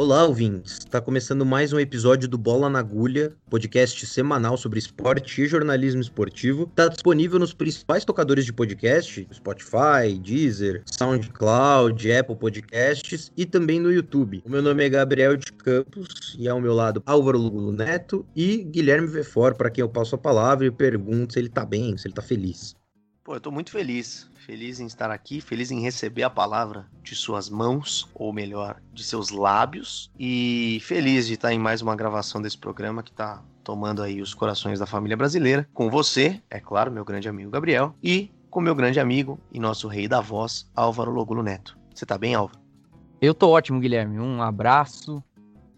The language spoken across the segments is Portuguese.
Olá, ouvintes! Está começando mais um episódio do Bola na Agulha, podcast semanal sobre esporte e jornalismo esportivo. Está disponível nos principais tocadores de podcast, Spotify, Deezer, SoundCloud, Apple Podcasts e também no YouTube. O meu nome é Gabriel de Campos e ao meu lado Álvaro Logullo Neto e Guilherme Weffort, para quem eu passo a palavra e pergunto se ele está bem, se ele está feliz. Pô, eu tô muito feliz em estar aqui, feliz em receber a palavra de suas mãos, ou melhor, de seus lábios, e feliz de estar em mais uma gravação desse programa que tá tomando aí os corações da família brasileira, com você, é claro, meu grande amigo Gabriel, e com meu grande amigo e nosso rei da voz, Álvaro Logullo Neto. Você tá bem, Álvaro? Eu tô ótimo, Guilherme, um abraço,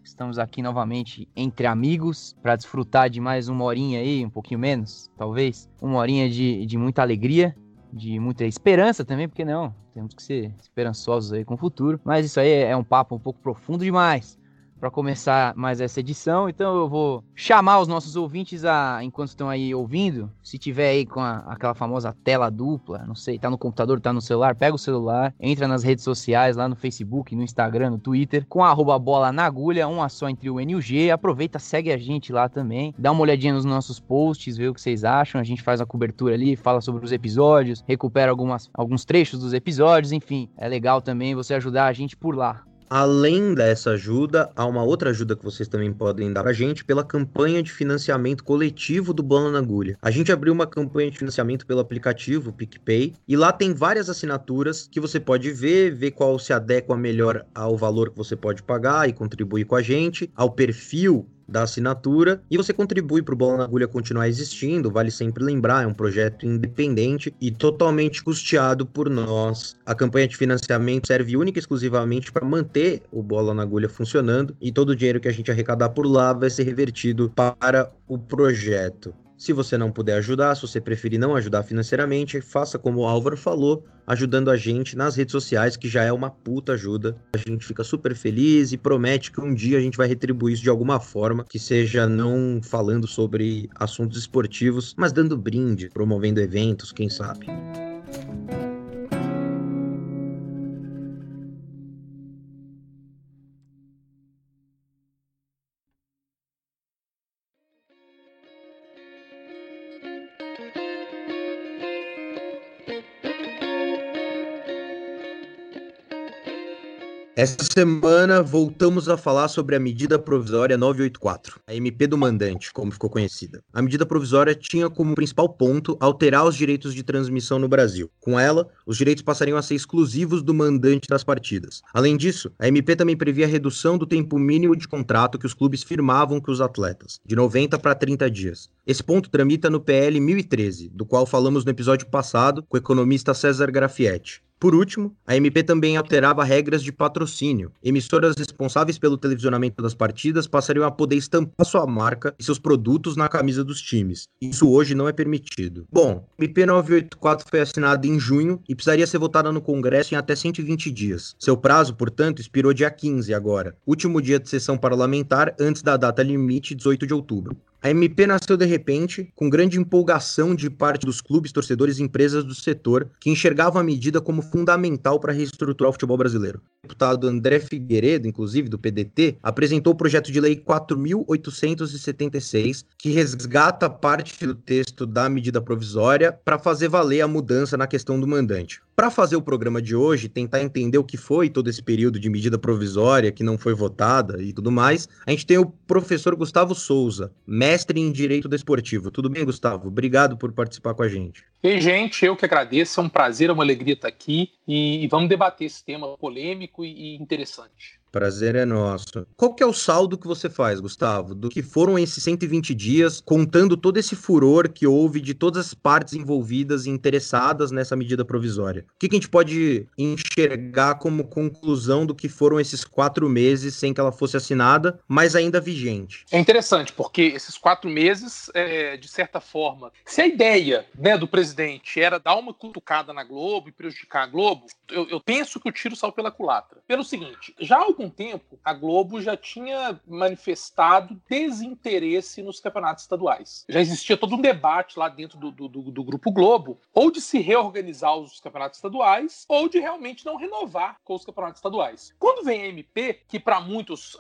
estamos aqui novamente entre amigos para desfrutar de mais uma horinha aí, um pouquinho menos, talvez, uma horinha de muita alegria, de muita esperança também, porque não, temos que ser esperançosos aí com o futuro, mas isso aí é um papo um pouco profundo demais para começar mais essa edição, então eu vou chamar os nossos ouvintes, enquanto estão aí ouvindo, se tiver aí com aquela famosa tela dupla, não sei, tá no computador, tá no celular, pega o celular, entra nas redes sociais, lá no Facebook, no Instagram, no Twitter, com @bola na agulha, uma só entre o N e o G, aproveita, segue a gente lá também, dá uma olhadinha nos nossos posts, vê o que vocês acham, a gente faz a cobertura ali, fala sobre os episódios, recupera alguns trechos dos episódios, enfim, é legal também você ajudar a gente por lá. Além dessa ajuda, há uma outra ajuda que vocês também podem dar pra gente pela campanha de financiamento coletivo do Bola na Agulha. A gente abriu uma campanha de financiamento pelo aplicativo PicPay e lá tem várias assinaturas que você pode ver qual se adequa melhor ao valor que você pode pagar e contribuir com a gente, ao perfil da assinatura, e você contribui para o Bola na Agulha continuar existindo. Vale sempre lembrar, é um projeto independente e totalmente custeado por nós. A campanha de financiamento serve única e exclusivamente para manter o Bola na Agulha funcionando, e todo o dinheiro que a gente arrecadar por lá vai ser revertido para o projeto. Se você não puder ajudar, se você preferir não ajudar financeiramente, faça como o Álvaro falou, ajudando a gente nas redes sociais, que já é uma puta ajuda. A gente fica super feliz e promete que um dia a gente vai retribuir isso de alguma forma, que seja não falando sobre assuntos esportivos, mas dando brinde, promovendo eventos, quem sabe. Essa semana voltamos a falar sobre a medida provisória 984, a MP do mandante, como ficou conhecida. A medida provisória tinha como principal ponto alterar os direitos de transmissão no Brasil. Com ela, os direitos passariam a ser exclusivos do mandante das partidas. Além disso, a MP também previa a redução do tempo mínimo de contrato que os clubes firmavam com os atletas, de 90 para 30 dias. Esse ponto tramita no PL 1013, do qual falamos no episódio passado com o economista César Graffietti. Por último, a MP também alterava regras de patrocínio. Emissoras responsáveis pelo televisionamento das partidas passariam a poder estampar sua marca e seus produtos na camisa dos times. Isso hoje não é permitido. Bom, a MP 984 foi assinada em junho e precisaria ser votada no Congresso em até 120 dias. Seu prazo, portanto, expirou dia 15 agora, último dia de sessão parlamentar antes da data limite, 18 de outubro. A MP nasceu de repente, com grande empolgação de parte dos clubes, torcedores e empresas do setor, que enxergavam a medida como fundamental para reestruturar o futebol brasileiro. O deputado André Figueiredo, inclusive, do PDT, apresentou o projeto de lei 4.876, que resgata parte do texto da medida provisória para fazer valer a mudança na questão do mandante. Para fazer o programa de hoje, tentar entender o que foi todo esse período de medida provisória que não foi votada e tudo mais, a gente tem o professor Gustavo Souza, mestre em Direito Desportivo. Tudo bem, Gustavo? Obrigado por participar com a gente. Ei, gente, eu que agradeço. É um prazer, é uma alegria estar aqui e vamos debater esse tema polêmico e interessante. Prazer é nosso. Qual que é o saldo que você faz, Gustavo, do que foram esses 120 dias, contando todo esse furor que houve de todas as partes envolvidas e interessadas nessa medida provisória? O que que a gente pode enxergar como conclusão do que foram esses 4 meses sem que ela fosse assinada, mas ainda vigente? É interessante, porque esses 4 meses, de certa forma, se a ideia, né, do presidente era dar uma cutucada na Globo e prejudicar a Globo, eu penso que o tiro saiu pela culatra. Pelo seguinte, já algum tempo, a Globo já tinha manifestado desinteresse nos campeonatos estaduais. Já existia todo um debate lá dentro do Grupo Globo, ou de se reorganizar os campeonatos estaduais, ou de realmente não renovar com os campeonatos estaduais. Quando vem a MP, que para muitos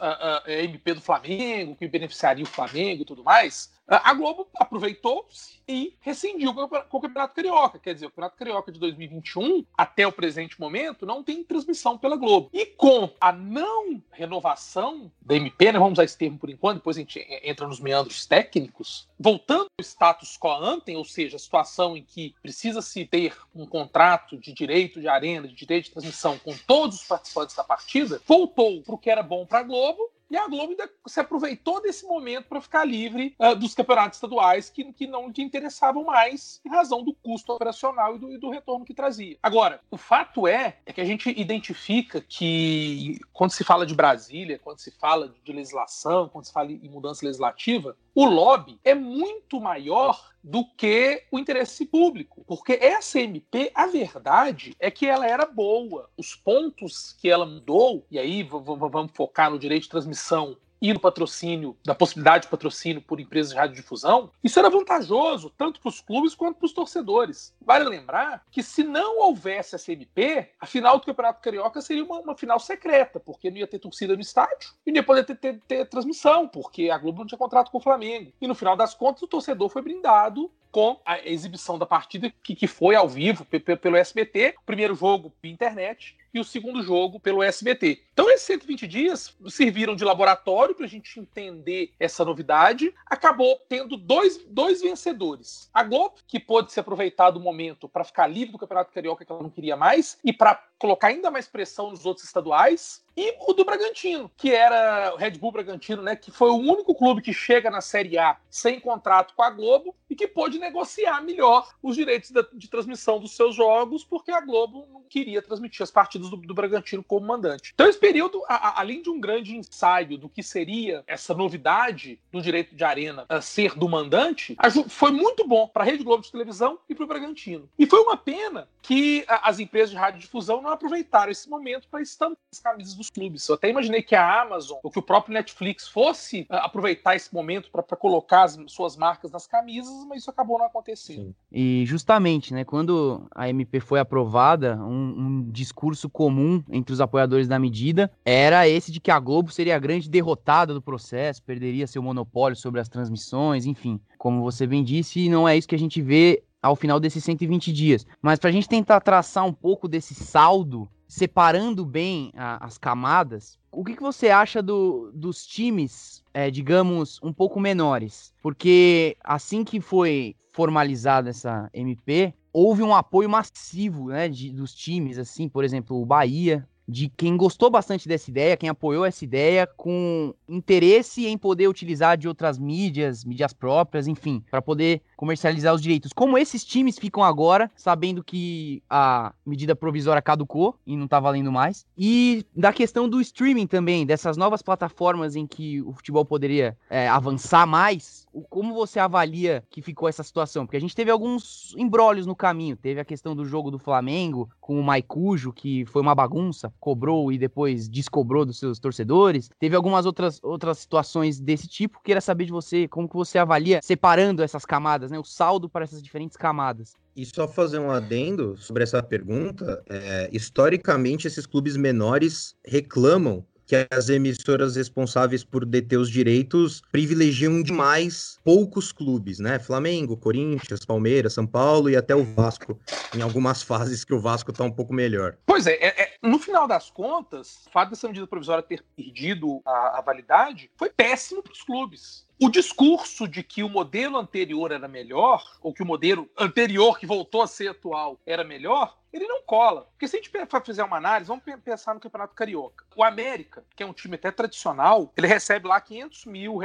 é a MP do Flamengo, que beneficiaria o Flamengo e tudo mais, a Globo aproveitou-se e rescindiu com o Campeonato Carioca. Quer dizer, o Campeonato Carioca de 2021, até o presente momento, não tem transmissão pela Globo. E com a não renovação da MP, né, vamos usar esse termo por enquanto, depois a gente entra nos meandros técnicos, voltando ao status quo ante, ou seja, a situação em que precisa-se ter um contrato de direito de arena, de direito de transmissão com todos os participantes da partida, voltou para o que era bom para a Globo. E a Globo ainda se aproveitou desse momento para ficar livre dos campeonatos estaduais que não lhe interessavam mais em razão do custo operacional e do retorno que trazia. Agora, o fato é que a gente identifica que quando se fala de Brasília, quando se fala de legislação, quando se fala em mudança legislativa, o lobby é muito maior do que o interesse público. Porque essa MP, a verdade é que ela era boa. Os pontos que ela mudou, e aí vamos focar no direito de transmissão e no patrocínio, da possibilidade de patrocínio por empresas de radiodifusão, isso era vantajoso, tanto para os clubes quanto para os torcedores. Vale lembrar que se não houvesse essa MP, a final do Campeonato Carioca seria uma final secreta, porque não ia ter torcida no estádio e não ia poder ter transmissão, porque a Globo não tinha contrato com o Flamengo. E no final das contas, o torcedor foi brindado com a exibição da partida que foi ao vivo pelo SBT, o primeiro jogo pela internet e o segundo jogo pelo SBT. Então esses 120 dias serviram de laboratório para a gente entender essa novidade. Acabou tendo dois vencedores. A Globo, que pôde se aproveitar do momento para ficar livre do Campeonato Carioca, que ela não queria mais, e para colocar ainda mais pressão nos outros estaduais, e o do Bragantino, que era o Red Bull Bragantino, né, que foi o único clube que chega na Série A sem contrato com a Globo e que pôde negociar melhor os direitos de transmissão dos seus jogos, porque a Globo não queria transmitir as partidas do Bragantino como mandante. Então esse período, além de um grande ensaio do que seria essa novidade do direito de arena a ser do mandante, foi muito bom para a Rede Globo de televisão e para o Bragantino. E foi uma pena que as empresas de radiodifusão não aproveitaram esse momento para estampar as camisas dos clubes. Eu até imaginei que a Amazon ou que o próprio Netflix fosse aproveitar esse momento para colocar as suas marcas nas camisas, mas isso acabou não acontecendo. Sim. E justamente, né, quando a MP foi aprovada, um discurso comum entre os apoiadores da medida era esse de que a Globo seria a grande derrotada do processo, perderia seu monopólio sobre as transmissões, enfim. Como você bem disse, não é isso que a gente vê ao final desses 120 dias. Mas para a gente tentar traçar um pouco desse saldo, separando bem as camadas, o que você acha dos times, digamos, um pouco menores? Porque assim que foi formalizada essa MP, houve um apoio massivo, né, dos times, assim, por exemplo, o Bahia, de quem gostou bastante dessa ideia, quem apoiou essa ideia, com interesse em poder utilizar de outras mídias próprias, enfim, para poder comercializar os direitos. Como esses times ficam agora, sabendo que a medida provisória caducou e não está valendo mais, e da questão do streaming também, dessas novas plataformas em que o futebol poderia avançar mais, como você avalia que ficou essa situação? Porque a gente teve alguns embrólios no caminho, teve a questão do jogo do Flamengo com o Maicujo, que foi uma bagunça, cobrou e depois descobrou dos seus torcedores, teve algumas outras situações desse tipo. Queria saber de você como que você avalia, separando essas camadas, né, o saldo para essas diferentes camadas. E só fazer um adendo sobre essa pergunta, historicamente esses clubes menores reclamam que as emissoras responsáveis por deter os direitos privilegiam demais poucos clubes, né? Flamengo, Corinthians, Palmeiras, São Paulo e até o Vasco, em algumas fases que o Vasco está um pouco melhor. Pois é, no final das contas, o fato dessa medida provisória ter perdido a validade foi péssimo para os clubes. O discurso de que o modelo anterior era melhor, ou que o modelo anterior, que voltou a ser atual, era melhor, ele não cola. Porque se a gente fizer uma análise, vamos pensar no Campeonato Carioca. O América, que é um time até tradicional, ele recebe lá R$500 mil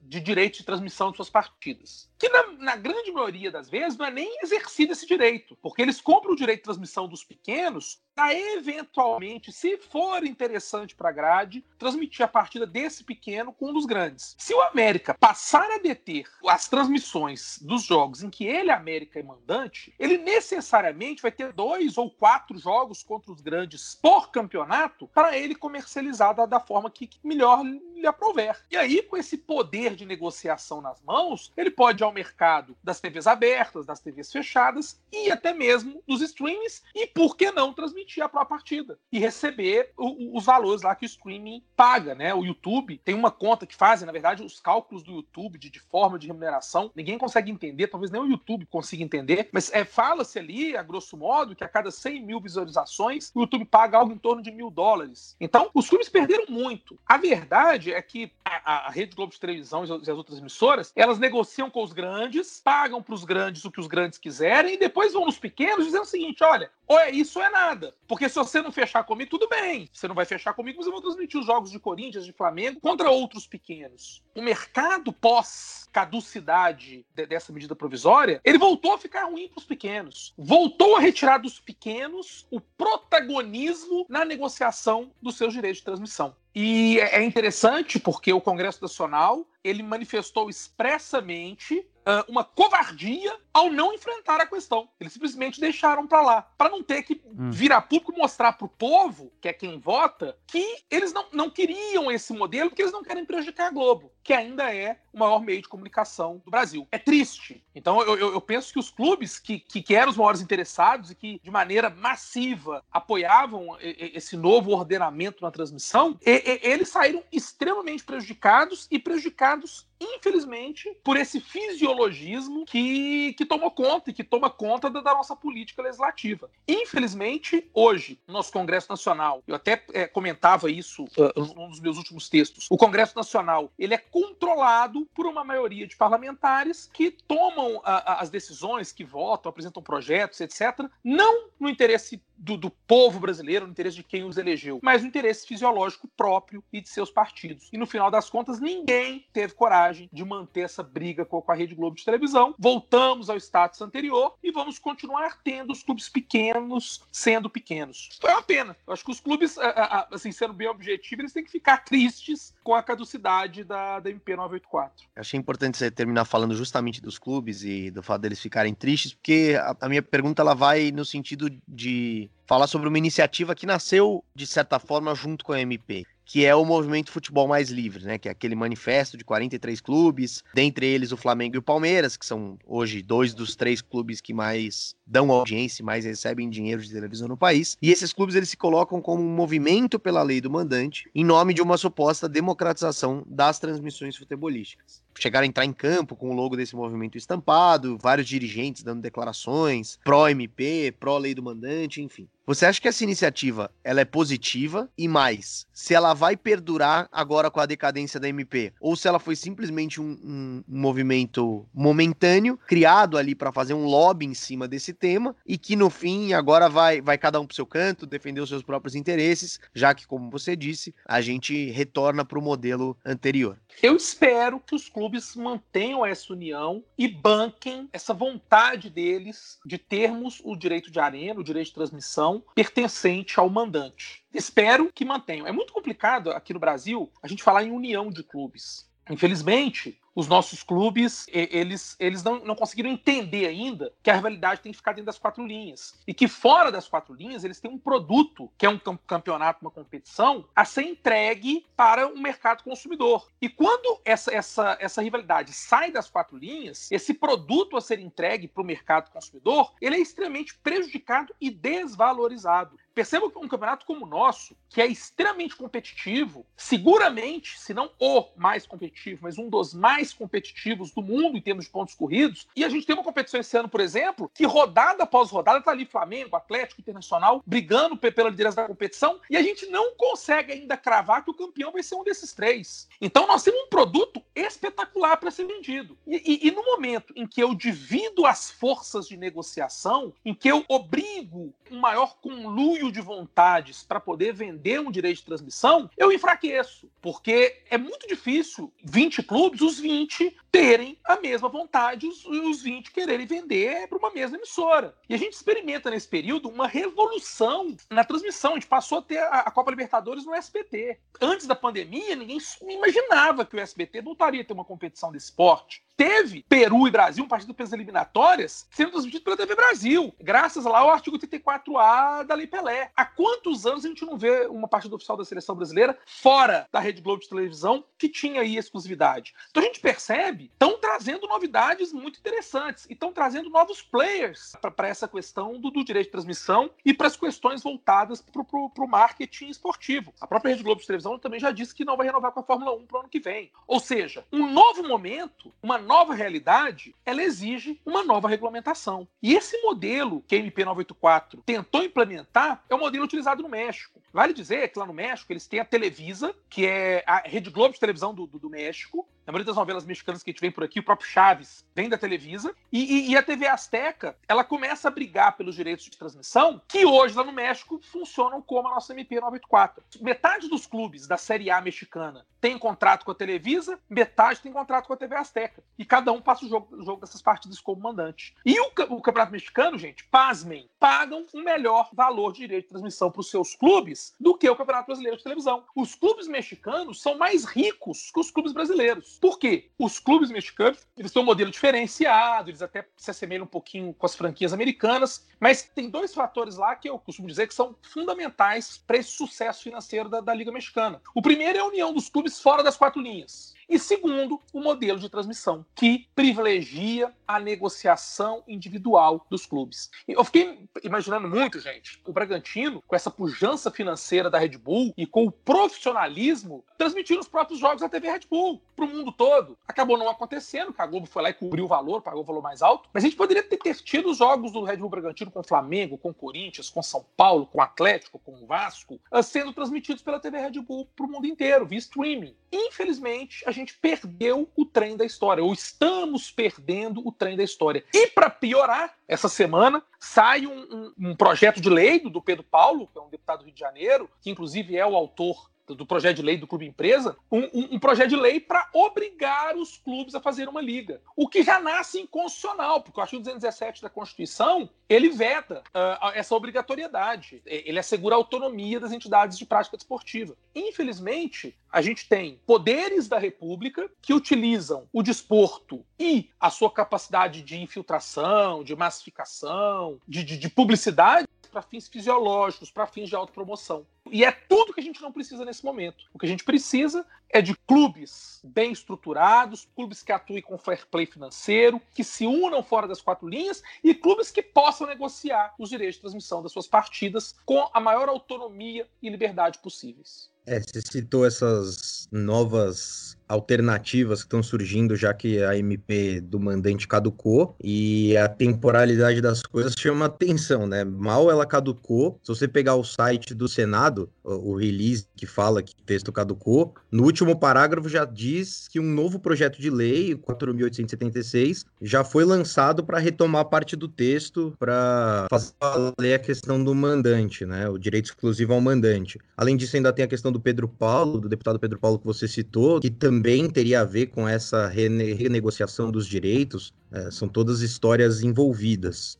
de direito de transmissão de suas partidas. Que na grande maioria das vezes não é nem exercido esse direito, porque eles compram o direito de transmissão dos pequenos para eventualmente, se for interessante para a grade, transmitir a partida desse pequeno com um dos grandes. Se o América passar a deter as transmissões dos jogos em que ele, América, é mandante, ele necessariamente vai ter 2 ou 4 jogos contra os grandes por campeonato para ele comercializar da forma que melhor lhe aprouver. E aí, com esse poder de negociação nas mãos, ele pode ir ao mercado das TVs abertas, das TVs fechadas e até mesmo dos streamings e, por que não, transmitir a própria partida e receber os valores lá que o streaming paga, né? O YouTube tem uma conta que fazem, na verdade, os cálculos do YouTube de forma de remuneração. Ninguém consegue entender, talvez nem o YouTube consiga entender, mas fala-se ali, a grosso modo, que a cada 100 mil visualizações, o YouTube paga algo em torno de $1.000. Então, os clubes perderam muito. A verdade é que a Rede Globo de televisão e as outras emissoras, elas negociam com os grandes, pagam para os grandes o que os grandes quiserem e depois vão nos pequenos dizendo o seguinte, olha, ou é isso ou é nada. Porque se você não fechar comigo, tudo bem. Você não vai fechar comigo, mas eu vou transmitir os jogos de Corinthians, de Flamengo, contra outros pequenos. O mercado pós-caducidade dessa medida provisória, ele voltou a ficar ruim para os pequenos. Voltou a retirar dos pequenos o protagonismo na negociação dos seus direitos de transmissão. E é interessante porque o Congresso Nacional, ele manifestou expressamente uma covardia ao não enfrentar a questão. Eles simplesmente deixaram para lá, para não ter que virar público e mostrar para o povo, que é quem vota, que eles não queriam esse modelo porque eles não querem prejudicar a Globo, que ainda é o maior meio de comunicação do Brasil. É triste. Então eu penso que os clubes que eram os maiores interessados e que de maneira massiva apoiavam esse novo ordenamento na transmissão, eles saíram extremamente prejudicados e prejudicados, infelizmente, por esse fisiologismo que tomou conta e que toma conta da nossa política legislativa. Infelizmente, hoje, no nosso Congresso Nacional, eu até comentava isso num dos meus últimos textos, o Congresso Nacional, ele é controlado por uma maioria de parlamentares que tomam as decisões, que votam, apresentam projetos, etc., não no interesse do povo brasileiro, no interesse de quem os elegeu, mas no interesse fisiológico próprio e de seus partidos. E no final das contas, ninguém teve coragem de manter essa briga com a Rede Globo de televisão. Voltamos ao status anterior e vamos continuar tendo os clubes pequenos sendo pequenos. Foi uma pena. Eu acho que os clubes, assim, sendo bem objetivos, eles têm que ficar tristes com a caducidade da MP 984. Eu achei importante você terminar falando justamente dos clubes e do fato deles ficarem tristes, porque a minha pergunta ela vai no sentido de falar sobre uma iniciativa que nasceu, de certa forma, junto com a MP, que é o Movimento Futebol Mais Livre, né? Que é aquele manifesto de 43 clubes, dentre eles o Flamengo e o Palmeiras, que são hoje 2 dos 3 clubes que mais dão audiência e mais recebem dinheiro de televisão no país. E esses clubes eles se colocam como um movimento pela lei do mandante em nome de uma suposta democratização das transmissões futebolísticas. Chegaram a entrar em campo com o logo desse movimento estampado, vários dirigentes dando declarações pró-MP, pró-lei do mandante, enfim. Você acha que essa iniciativa ela é positiva e mais, se ela vai perdurar agora com a decadência da MP ou se ela foi simplesmente um movimento momentâneo criado ali para fazer um lobby em cima desse tema e que no fim agora vai cada um pro seu canto defender os seus próprios interesses, já que como você disse, a gente retorna pro modelo anterior. Eu espero que os clubes mantenham essa união e banquem essa vontade deles de termos o direito de arena, o direito de transmissão pertencente ao mandante. Espero que mantenham. É muito complicado aqui no Brasil a gente falar em união de clubes. Infelizmente, os nossos clubes, eles não conseguiram entender ainda que a rivalidade tem que ficar dentro das 4 linhas. E que fora das 4 linhas, eles têm um produto, que é um campeonato, uma competição, a ser entregue para o mercado consumidor. E quando essa rivalidade sai das 4 linhas, esse produto a ser entregue para o mercado consumidor, ele é extremamente prejudicado e desvalorizado. Percebam que um campeonato como o nosso, que é extremamente competitivo, seguramente, se não o mais competitivo, mas um dos mais competitivos do mundo em termos de pontos corridos, e a gente tem uma competição esse ano, por exemplo, que rodada após rodada tá ali Flamengo, Atlético, Internacional, brigando pela liderança da competição, e a gente não consegue ainda cravar que o campeão vai ser um desses 3. Então nós temos um produto espetacular para ser vendido. E no momento em que eu divido as forças de negociação, em que eu obrigo um maior conluio de vontades para poder vender um direito de transmissão, eu enfraqueço, porque é muito difícil 20 clubes, os 20 terem a mesma vontade, os 20 quererem vender para uma mesma emissora. E a gente experimenta nesse período uma revolução na transmissão. A gente passou a ter a Copa Libertadores no SBT. Antes da pandemia, ninguém imaginava que o SBT voltaria a ter uma competição desse porte. Teve Peru e Brasil, um partido pelas eliminatórias, sendo transmitido pela TV Brasil, graças lá ao artigo 34A da Lei Pelé. Há quantos anos a gente não vê uma partida oficial da seleção brasileira fora da Rede Globo de televisão, que tinha aí exclusividade? Então a gente percebe, estão trazendo novidades muito interessantes e estão trazendo novos players para essa questão do direito de transmissão e para as questões voltadas para o marketing esportivo. A própria Rede Globo de televisão também já disse que não vai renovar com a Fórmula 1 para o ano que vem. Ou seja, um novo momento, uma nova realidade, ela exige uma nova regulamentação. E esse modelo que a MP 984 tentou implementar é o modelo utilizado no México. Vale dizer que lá no México eles têm a Televisa, que é a Rede Globo de televisão do México. Na maioria das novelas mexicanas que a gente vê por aqui, o próprio Chaves vem da Televisa. E a TV Azteca, ela começa a brigar pelos direitos de transmissão, que hoje lá no México funcionam como a nossa MP 984. Metade dos clubes da Série A mexicana tem contrato com a Televisa, metade tem contrato com a TV Azteca. E cada um passa o jogo dessas partidas como mandante. E o Campeonato Mexicano, gente, pasmem, pagam um melhor valor de direito de transmissão para os seus clubes do que o Campeonato Brasileiro de televisão. Os clubes mexicanos são mais ricos que os clubes brasileiros. Por quê? Os clubes mexicanos, eles têm um modelo diferenciado, eles até se assemelham um pouquinho com as franquias americanas, mas tem dois fatores lá que eu costumo dizer que são fundamentais para esse sucesso financeiro da Liga Mexicana. O primeiro é a união dos clubes fora das quatro linhas. E segundo, o modelo de transmissão, que privilegia a negociação individual dos clubes. Eu fiquei imaginando muito, gente, o Bragantino, com essa pujança financeira da Red Bull e com o profissionalismo, transmitindo os próprios jogos da TV Red Bull para o mundo todo. Acabou não acontecendo, que a Globo foi lá e cobriu o valor, pagou o valor mais alto, mas a gente poderia ter tido os jogos do Red Bull Bragantino com o Flamengo, com o Corinthians, com o São Paulo, com o Atlético, com o Vasco, sendo transmitidos pela TV Red Bull para o mundo inteiro, via streaming. Infelizmente, a gente perdeu o trem da história, ou estamos perdendo o trem da história. E para piorar, essa semana sai um projeto de lei do Pedro Paulo, que é um deputado do Rio de Janeiro, que inclusive é o autor do projeto de lei do Clube Empresa, um projeto de lei para obrigar os clubes a fazer uma liga. O que já nasce inconstitucional, porque o artigo 217 da Constituição, ele veta essa obrigatoriedade. Ele assegura a autonomia das entidades de prática desportiva. Infelizmente, a gente tem poderes da República que utilizam o desporto e a sua capacidade de infiltração, de massificação, de publicidade, para fins fisiológicos, para fins de autopromoção. E é tudo que a gente não precisa nesse momento. O que a gente precisa é de clubes bem estruturados, clubes que atuem com fair play financeiro, que se unam fora das quatro linhas e clubes que possam negociar os direitos de transmissão das suas partidas com a maior autonomia e liberdade possíveis. Você citou essas novas alternativas que estão surgindo, já que a MP do mandante caducou, e a temporalidade das coisas chama atenção, né? Mal ela caducou, se você pegar o site do Senado, o release que fala que o texto caducou, no último parágrafo já diz que um novo projeto de lei, o 4.876, já foi lançado para retomar parte do texto, para fazer valer a questão do mandante, né? O direito exclusivo ao mandante. Além disso, ainda tem a questão do Pedro Paulo, do deputado Pedro Paulo que você citou, que também teria a ver com essa renegociação dos direitos. São todas histórias envolvidas.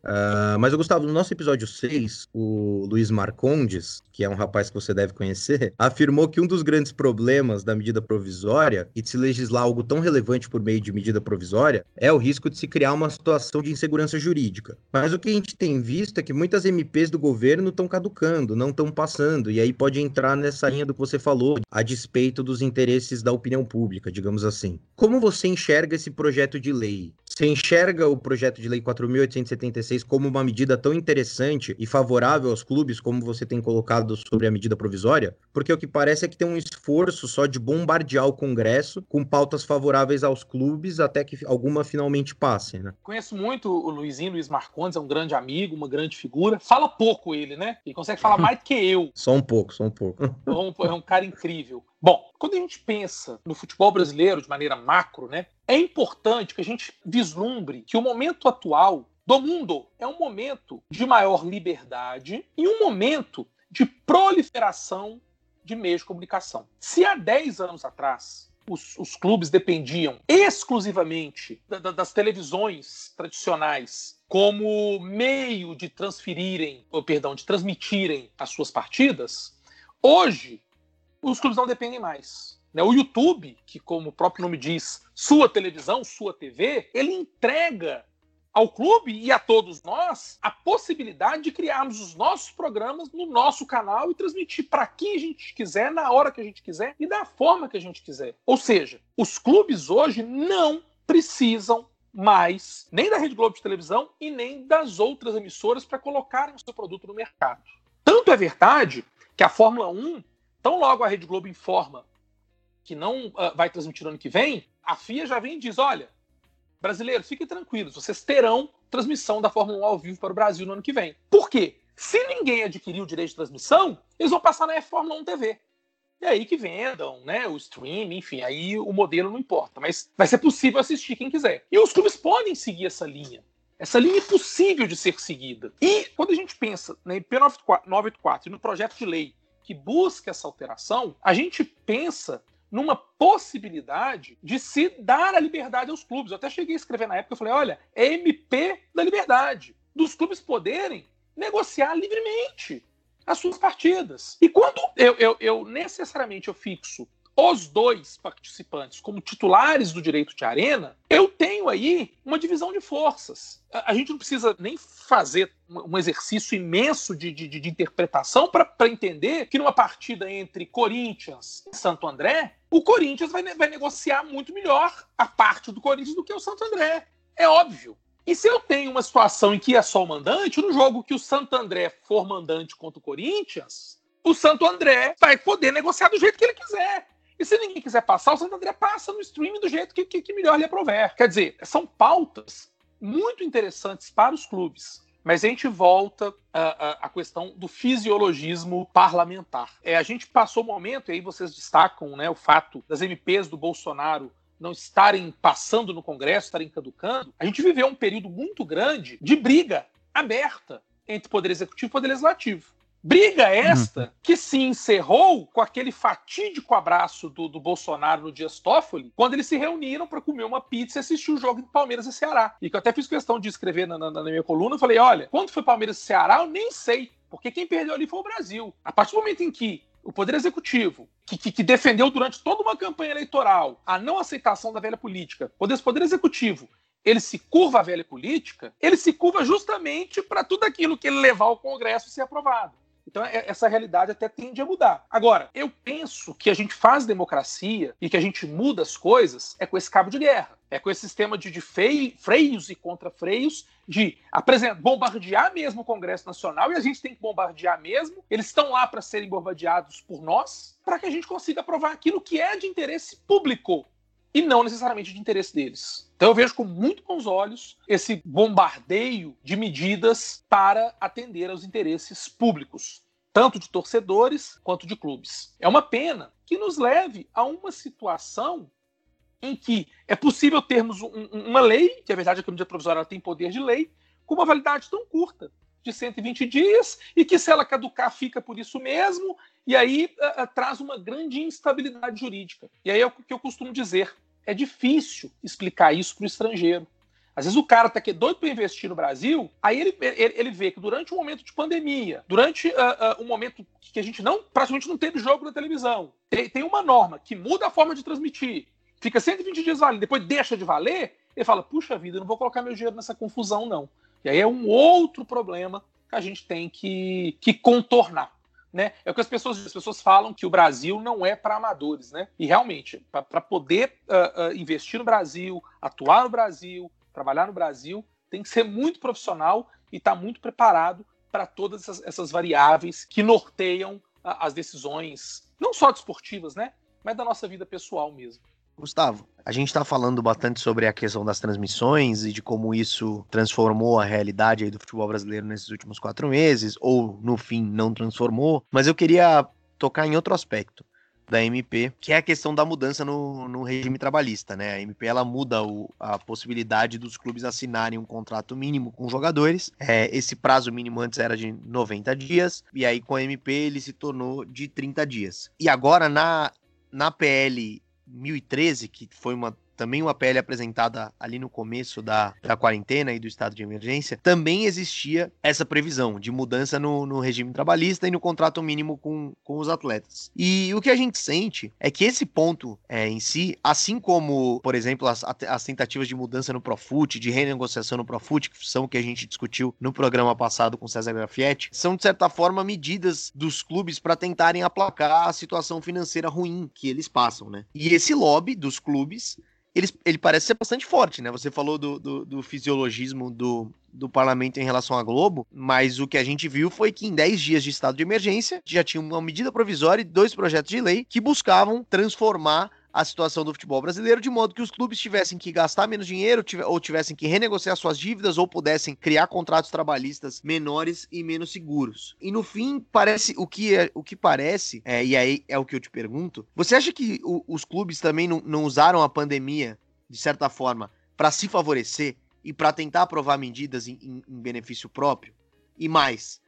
Mas, Gustavo, no nosso episódio 6, o Luiz Marcondes, que é um rapaz que você deve conhecer, afirmou que um dos grandes problemas da medida provisória e de se legislar algo tão relevante por meio de medida provisória é o risco de se criar uma situação de insegurança jurídica. Mas o que a gente tem visto é que muitas MPs do governo estão caducando, não estão passando, e aí pode entrar nessa linha do que você falou, a despeito dos interesses da opinião pública, digamos assim. Como você enxerga esse projeto de lei? Você enxerga o projeto de lei 4.876 como uma medida tão interessante e favorável aos clubes como você tem colocado sobre a medida provisória? Porque o que parece é que tem um esforço só de bombardear o Congresso com pautas favoráveis aos clubes até que alguma finalmente passe, né? Conheço muito o Luiz Marcondes, é um grande amigo, uma grande figura. Fala pouco ele, né? Ele consegue falar mais do que eu. Só um pouco. É um cara incrível. Bom, quando a gente pensa no futebol brasileiro de maneira macro, né, é importante que a gente vislumbre que o momento atual do mundo é um momento de maior liberdade e um momento de proliferação de meios de comunicação. Se há 10 anos atrás os clubes dependiam exclusivamente das televisões tradicionais como meio de transmitirem as suas partidas, hoje os clubes não dependem mais. O YouTube, que como o próprio nome diz, sua televisão, sua TV, ele entrega ao clube e a todos nós a possibilidade de criarmos os nossos programas no nosso canal e transmitir para quem a gente quiser, na hora que a gente quiser e da forma que a gente quiser. Ou seja, os clubes hoje não precisam mais nem da Rede Globo de televisão e nem das outras emissoras para colocarem o seu produto no mercado. Tanto é verdade que a Fórmula 1, tão logo a Rede Globo informa que não vai transmitir no ano que vem, a FIA já vem e diz, olha, brasileiros, fiquem tranquilos, vocês terão transmissão da Fórmula 1 ao vivo para o Brasil no ano que vem. Por quê? Se ninguém adquirir o direito de transmissão, eles vão passar na Fórmula 1 TV. E aí que vendam, o streaming, enfim, aí o modelo não importa, mas vai ser possível assistir quem quiser. E os clubes podem seguir essa linha. Essa linha é possível de ser seguida. E quando a gente pensa na MP 984 e no projeto de lei que busca essa alteração, a gente pensa numa possibilidade de se dar a liberdade aos clubes. Eu até cheguei a escrever na época, eu falei, olha, é MP da liberdade, dos clubes poderem negociar livremente as suas partidas. E quando eu necessariamente eu fixo os dois participantes como titulares do direito de arena, eu tenho aí uma divisão de forças. A gente não precisa nem fazer um exercício imenso de interpretação para entender que numa partida entre Corinthians e Santo André, o Corinthians vai negociar muito melhor a parte do Corinthians do que o Santo André. É óbvio. E se eu tenho uma situação em que é só o mandante, no jogo que o Santo André for mandante contra o Corinthians, o Santo André vai poder negociar do jeito que ele quiser. E se ninguém quiser passar, o Santo André passa no streaming do jeito que melhor lhe aprover. Quer dizer, são pautas muito interessantes para os clubes. Mas a gente volta à questão do fisiologismo parlamentar. A gente passou um momento, e aí vocês destacam o fato das MPs do Bolsonaro não estarem passando no Congresso, estarem caducando. A gente viveu um período muito grande de briga aberta entre Poder Executivo e Poder Legislativo. Briga esta que se encerrou com aquele fatídico abraço do Bolsonaro no Dias Toffoli, quando eles se reuniram para comer uma pizza e assistir o jogo de Palmeiras e Ceará. E que eu até fiz questão de escrever na minha coluna, eu falei, olha, quando foi Palmeiras e Ceará, eu nem sei, porque quem perdeu ali foi o Brasil. A partir do momento em que o Poder Executivo, que defendeu durante toda uma campanha eleitoral a não aceitação da velha política, esse Poder Executivo, ele se curva à velha política, ele se curva justamente para tudo aquilo que ele levar ao Congresso ser aprovado. Então, essa realidade até tende a mudar. Agora, eu penso que a gente faz democracia e que a gente muda as coisas é com esse cabo de guerra, é com esse sistema de freios e contra-freios, de bombardear mesmo o Congresso Nacional, e a gente tem que bombardear mesmo, eles estão lá para serem bombardeados por nós, para que a gente consiga aprovar aquilo que é de interesse público e não necessariamente de interesse deles. Então eu vejo com muito bons olhos esse bombardeio de medidas para atender aos interesses públicos, tanto de torcedores quanto de clubes. É uma pena que nos leve a uma situação em que é possível termos uma lei, que a verdade é que a medida provisória tem poder de lei, com uma validade tão curta, de 120 dias, e que se ela caducar fica por isso mesmo, e aí traz uma grande instabilidade jurídica. E aí é o que eu costumo dizer. É difícil explicar isso para o estrangeiro. Às vezes o cara está doido para investir no Brasil, aí ele vê que durante um momento de pandemia, durante um momento que a gente praticamente não teve jogo na televisão, tem uma norma que muda a forma de transmitir, fica 120 dias valendo, depois deixa de valer, ele fala, puxa vida, eu não vou colocar meu dinheiro nessa confusão, não. E aí é um outro problema que a gente tem que contornar. É o que as pessoas falam, que o Brasil não é para amadores, E realmente, para poder investir no Brasil, atuar no Brasil, trabalhar no Brasil, tem que ser muito profissional e estar muito preparado para todas essas variáveis que norteiam as decisões, não só desportivas, Mas da nossa vida pessoal mesmo. Gustavo, a gente está falando bastante sobre a questão das transmissões e de como isso transformou a realidade aí do futebol brasileiro nesses últimos 4 meses, ou no fim não transformou, mas eu queria tocar em outro aspecto da MP, que é a questão da mudança no regime trabalhista, A MP, ela muda a possibilidade dos clubes assinarem um contrato mínimo com os jogadores. Esse prazo mínimo antes era de 90 dias, e aí com a MP ele se tornou de 30 dias. E agora na PL 2013, que foi também uma PL apresentada ali no começo da quarentena e do estado de emergência, também existia essa previsão de mudança no regime trabalhista e no contrato mínimo com os atletas. E o que a gente sente é que esse ponto em si, assim como, por exemplo, as tentativas de mudança no Profute, de renegociação no Profute, que são o que a gente discutiu no programa passado com César Graffietti, são, de certa forma, medidas dos clubes para tentarem aplacar a situação financeira ruim que eles passam, né? E esse lobby dos clubes, ele parece ser bastante forte, né? Você falou do fisiologismo do parlamento em relação à Globo, mas o que a gente viu foi que em 10 dias de estado de emergência já tinha uma medida provisória e 2 projetos de lei que buscavam transformar a situação do futebol brasileiro, de modo que os clubes tivessem que gastar menos dinheiro, ou tivessem que renegociar suas dívidas, ou pudessem criar contratos trabalhistas menores e menos seguros. E no fim, parece o que parece, e aí é o que eu te pergunto, você acha que os clubes também não usaram a pandemia, de certa forma, para se favorecer e para tentar aprovar medidas em benefício próprio? E mais,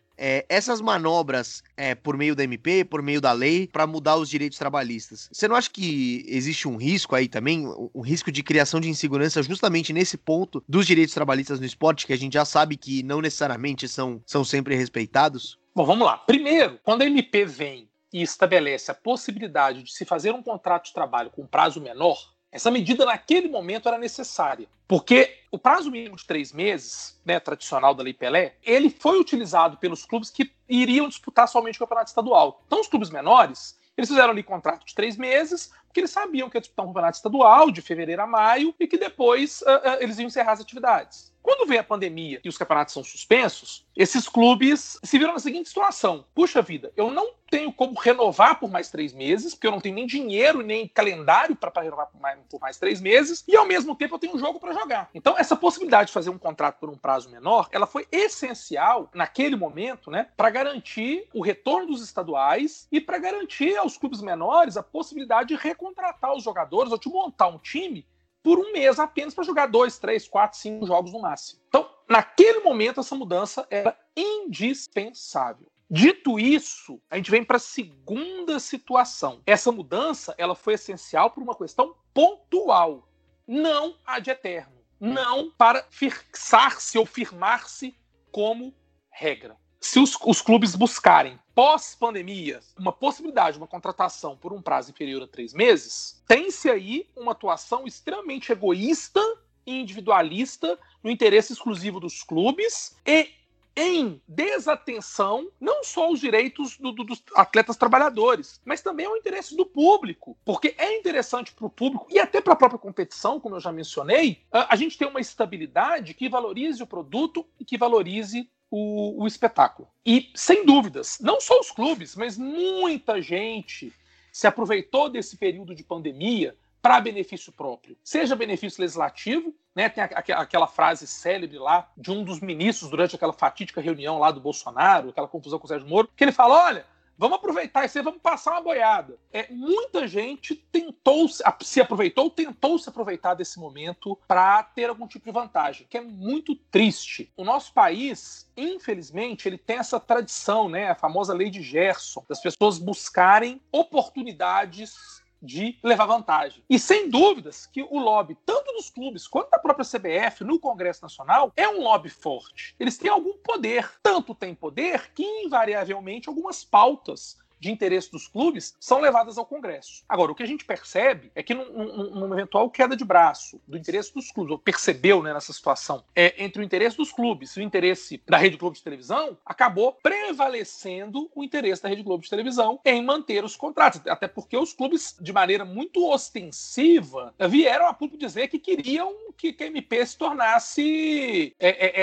essas manobras por meio da MP, por meio da lei, para mudar os direitos trabalhistas. Você não acha que existe um risco aí também, um risco de criação de insegurança justamente nesse ponto dos direitos trabalhistas no esporte, que a gente já sabe que não necessariamente são sempre respeitados? Bom, vamos lá. Primeiro, quando a MP vem e estabelece a possibilidade de se fazer um contrato de trabalho com prazo menor, essa medida naquele momento era necessária, porque o prazo mínimo de 3 meses, né, tradicional da Lei Pelé, ele foi utilizado pelos clubes que iriam disputar somente o campeonato estadual. Então os clubes menores, eles fizeram ali contrato de 3 meses, porque eles sabiam que ia disputar um campeonato estadual de fevereiro a maio e que depois eles iam encerrar as atividades. Quando veio a pandemia e os campeonatos são suspensos, esses clubes se viram na seguinte situação. Puxa vida, eu não tenho como renovar por mais 3 meses, porque eu não tenho nem dinheiro nem calendário para renovar por mais 3 meses, e ao mesmo tempo eu tenho um jogo para jogar. Então essa possibilidade de fazer um contrato por um prazo menor, ela foi essencial naquele momento, né, para garantir o retorno dos estaduais e para garantir aos clubes menores a possibilidade de recontratar os jogadores ou de montar um time por um mês apenas para jogar 2, 3, 4, 5 jogos no máximo. Então, naquele momento, essa mudança era indispensável. Dito isso, a gente vem para a segunda situação. Essa mudança ela foi essencial por uma questão pontual, não a de eterno, não para fixar-se ou firmar-se como regra. Se os clubes buscarem, pós-pandemia, uma possibilidade de uma contratação por um prazo inferior a 3 meses, tem-se aí uma atuação extremamente egoísta e individualista no interesse exclusivo dos clubes e em desatenção não só aos direitos dos atletas trabalhadores, mas também ao interesse do público, porque é interessante para o público e até para a própria competição, como eu já mencionei, a gente ter uma estabilidade que valorize o produto e que valorize o espetáculo. E, sem dúvidas, não só os clubes, mas muita gente se aproveitou desse período de pandemia para benefício próprio. Seja benefício legislativo, né? Tem aquela frase célebre lá de um dos ministros durante aquela fatídica reunião lá do Bolsonaro, aquela confusão com o Sérgio Moro, que ele fala, olha, vamos aproveitar isso aí, vamos passar uma boiada. Muita gente tentou se aproveitar desse momento para ter algum tipo de vantagem, que é muito triste. O nosso país, infelizmente, ele tem essa tradição, né, a famosa lei de Gerson, das pessoas buscarem oportunidades de levar vantagem. E sem dúvidas que o lobby, tanto dos clubes quanto da própria CBF no Congresso Nacional, é um lobby forte. Eles têm algum poder. Tanto tem poder que, invariavelmente, algumas pautas de interesse dos clubes são levadas ao Congresso. Agora, o que a gente percebe é que numa eventual queda de braço do interesse dos clubes, ou percebeu, né, nessa situação, entre o interesse dos clubes e o interesse da Rede Globo de televisão, acabou prevalecendo o interesse da Rede Globo de televisão em manter os contratos, até porque os clubes, de maneira muito ostensiva, vieram a público dizer que queriam que a MP se tornasse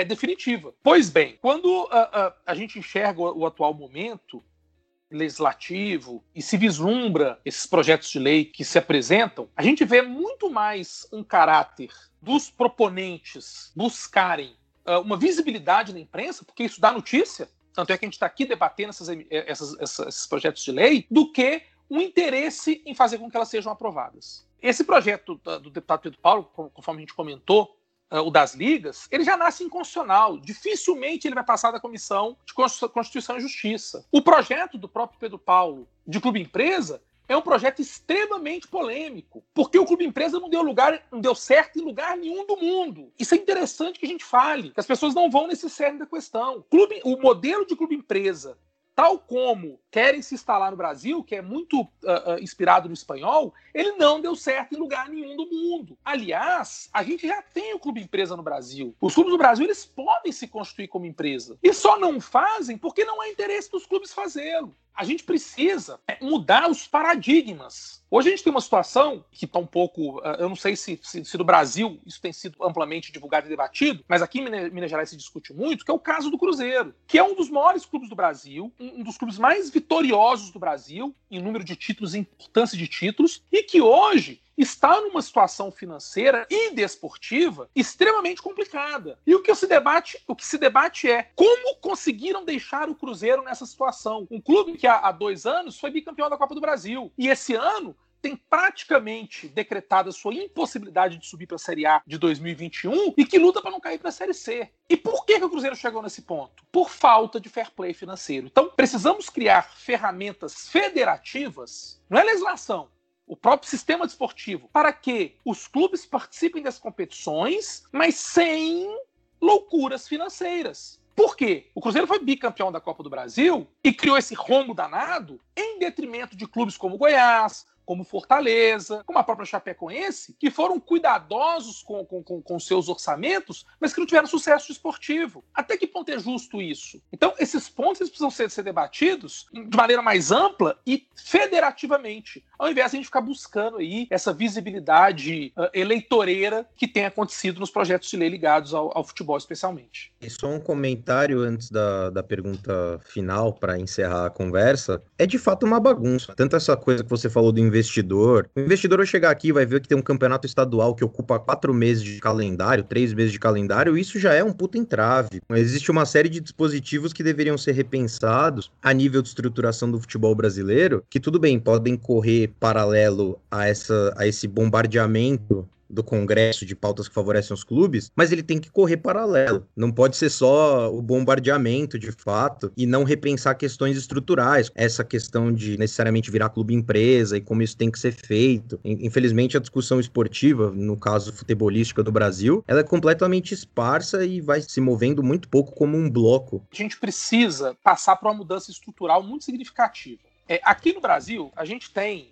definitiva. Pois bem, quando a gente enxerga o atual momento legislativo e se vislumbra esses projetos de lei que se apresentam, a gente vê muito mais um caráter dos proponentes buscarem uma visibilidade na imprensa, porque isso dá notícia, tanto é que a gente está aqui debatendo esses projetos de lei, do que um interesse em fazer com que elas sejam aprovadas. Esse projeto do deputado Pedro Paulo, conforme a gente comentou, o das ligas, ele já nasce inconstitucional. Dificilmente ele vai passar da Comissão de Constituição e Justiça. O projeto do próprio Pedro Paulo de Clube Empresa é um projeto extremamente polêmico, porque o clube empresa não deu certo em lugar nenhum do mundo. Isso é interessante que a gente fale, que as pessoas não vão nesse cerne da questão. O modelo de clube empresa, tal como querem se instalar no Brasil, que é muito inspirado no espanhol, ele não deu certo em lugar nenhum do mundo. Aliás, a gente já tem o clube empresa no Brasil. Os clubes do Brasil, eles podem se constituir como empresa. E só não fazem porque não há interesse dos clubes fazê-lo. A gente precisa mudar os paradigmas. Hoje a gente tem uma situação que está um pouco... Eu não sei se no Brasil isso tem sido amplamente divulgado e debatido, mas aqui em Minas Gerais se discute muito, que é o caso do Cruzeiro, que é um dos maiores clubes do Brasil, um dos clubes mais vitoriosos do Brasil, em número de títulos, em importância de títulos, e que hoje está numa situação financeira e desportiva extremamente complicada. E o que se debate é como conseguiram deixar o Cruzeiro nessa situação. Um clube que há 2 anos foi bicampeão da Copa do Brasil. E esse ano tem praticamente decretado a sua impossibilidade de subir para a Série A de 2021 e que luta para não cair para a Série C. E por que o Cruzeiro chegou nesse ponto? Por falta de fair play financeiro. Então, precisamos criar ferramentas federativas, não é legislação, o próprio sistema desportivo, para que os clubes participem das competições, mas sem loucuras financeiras. Por quê? O Cruzeiro foi bicampeão da Copa do Brasil e criou esse rombo danado em detrimento de clubes como Goiás, como Fortaleza, como a própria Chapecoense, que foram cuidadosos com seus orçamentos, mas que não tiveram sucesso esportivo. Até que ponto é justo isso? Então, esses pontos eles precisam ser debatidos de maneira mais ampla e federativamente, ao invés de a gente ficar buscando aí essa visibilidade eleitoreira que tem acontecido nos projetos de lei ligados ao futebol, especialmente. E só um comentário antes da pergunta final, para encerrar a conversa. É de fato uma bagunça. Tanto essa coisa que você falou do investidor. O investidor vai chegar aqui e vai ver que tem um campeonato estadual que ocupa 4 meses de calendário, 3 meses de calendário, e isso já é um puta entrave. Existe uma série de dispositivos que deveriam ser repensados a nível de estruturação do futebol brasileiro, que tudo bem, podem correr paralelo a esse bombardeamento do Congresso de pautas que favorecem os clubes, mas ele tem que correr paralelo. Não pode ser só o bombardeamento, de fato, e não repensar questões estruturais. Essa questão de necessariamente virar clube empresa e como isso tem que ser feito. Infelizmente, a discussão esportiva, no caso futebolística do Brasil, ela é completamente esparsa e vai se movendo muito pouco como um bloco. A gente precisa passar por uma mudança estrutural muito significativa. Aqui no Brasil, a gente tem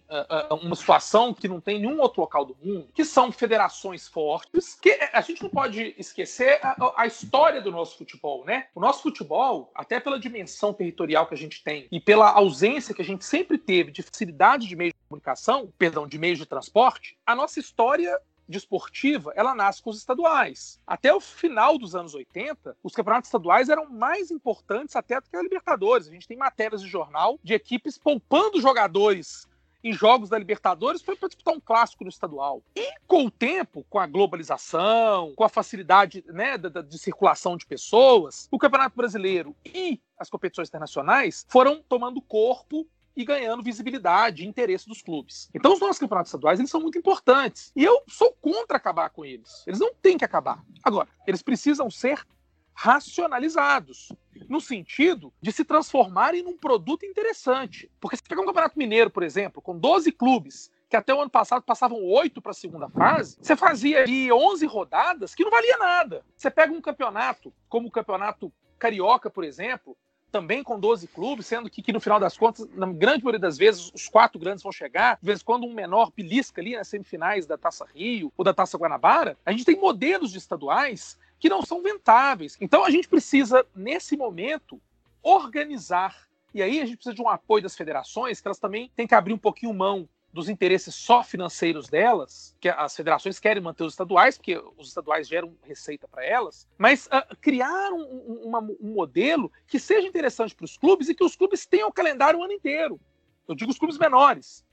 uma situação que não tem em nenhum outro local do mundo, que são federações fortes, que a gente não pode esquecer a história do nosso futebol, né? O nosso futebol, até pela dimensão territorial que a gente tem e pela ausência que a gente sempre teve de facilidade de meios de comunicação, de meios de transporte, a nossa história desportiva, ela nasce com os estaduais. Até o final dos anos 80, os campeonatos estaduais eram mais importantes até do que a Libertadores. A gente tem matérias de jornal de equipes poupando jogadores em jogos da Libertadores foi para disputar um clássico no estadual. E com o tempo, com a globalização, com a facilidade, né, de circulação de pessoas, o Campeonato Brasileiro e as competições internacionais foram tomando corpo e ganhando visibilidade e interesse dos clubes. Então os nossos campeonatos estaduais, eles são muito importantes. E eu sou contra acabar com eles. Eles não têm que acabar. Agora, eles precisam ser racionalizados, no sentido de se transformarem num produto interessante. Porque se pegar um campeonato mineiro, por exemplo, com 12 clubes, que até o ano passado passavam 8 para a segunda fase, você fazia ali 11 rodadas que não valia nada. Você pega um campeonato, como o Campeonato Carioca, por exemplo, também com 12 clubes, sendo que no final das contas, na grande maioria das vezes, os 4 grandes vão chegar, de vez em quando um menor belisca ali nas semifinais da Taça Rio ou da Taça Guanabara. A gente tem modelos de estaduais que não são rentáveis. Então a gente precisa, nesse momento, organizar. E aí a gente precisa de um apoio das federações, que elas também têm que abrir um pouquinho mão dos interesses só financeiros delas, que as federações querem manter os estaduais, porque os estaduais geram receita para elas, mas criar um modelo que seja interessante para os clubes e que os clubes tenham o calendário o ano inteiro. Eu digo os clubes menores,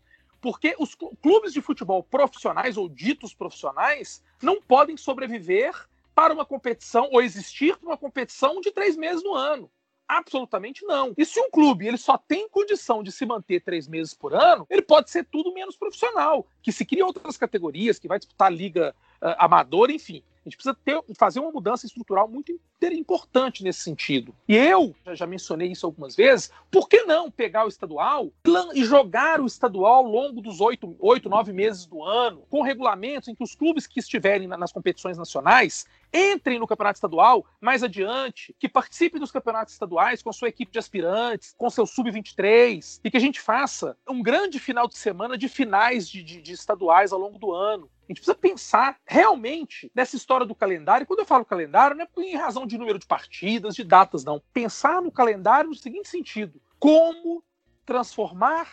porque os clubes de futebol profissionais ou ditos profissionais não podem sobreviver para uma competição ou existir para uma competição de 3 meses no ano. Absolutamente não. E se um clube ele só tem condição de se manter 3 meses por ano, ele pode ser tudo menos profissional, que se cria outras categorias, que vai disputar liga amadora, enfim. A gente precisa fazer uma mudança estrutural muito importante nesse sentido. E eu, já mencionei isso algumas vezes, por que não pegar o estadual e jogar o estadual ao longo dos 8, 9 meses do ano, com regulamentos em que os clubes que estiverem nas competições nacionais entrem no campeonato estadual mais adiante, que participem dos campeonatos estaduais com sua equipe de aspirantes, com seu sub-23, e que a gente faça um grande final de semana de finais de estaduais ao longo do ano. A gente precisa pensar realmente nessa história do calendário. Quando eu falo calendário, não é em razão de número de partidas, de datas, não. Pensar no calendário no seguinte sentido: como transformar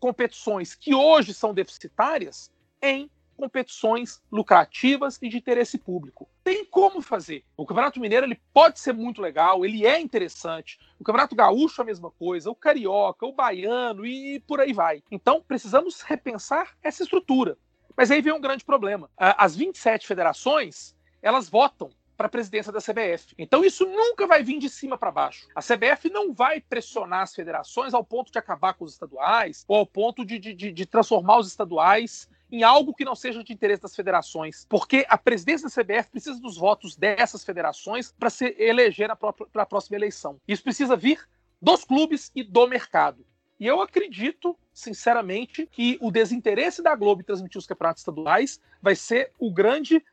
competições que hoje são deficitárias em competições lucrativas e de interesse público. Tem como fazer. O Campeonato Mineiro ele pode ser muito legal, ele é interessante. O Campeonato Gaúcho a mesma coisa, o Carioca, o Baiano e por aí vai. Então precisamos repensar essa estrutura. Mas aí vem um grande problema. As 27 federações, elas votam para a presidência da CBF. Então isso nunca vai vir de cima para baixo. A CBF não vai pressionar as federações ao ponto de acabar com os estaduais ou ao ponto de transformar os estaduais em algo que não seja de interesse das federações, porque a presidência da CBF precisa dos votos dessas federações para se eleger para a próxima eleição. Isso precisa vir dos clubes e do mercado. E eu acredito, sinceramente, que o desinteresse da Globo em transmitir os campeonatos estaduais vai ser o grande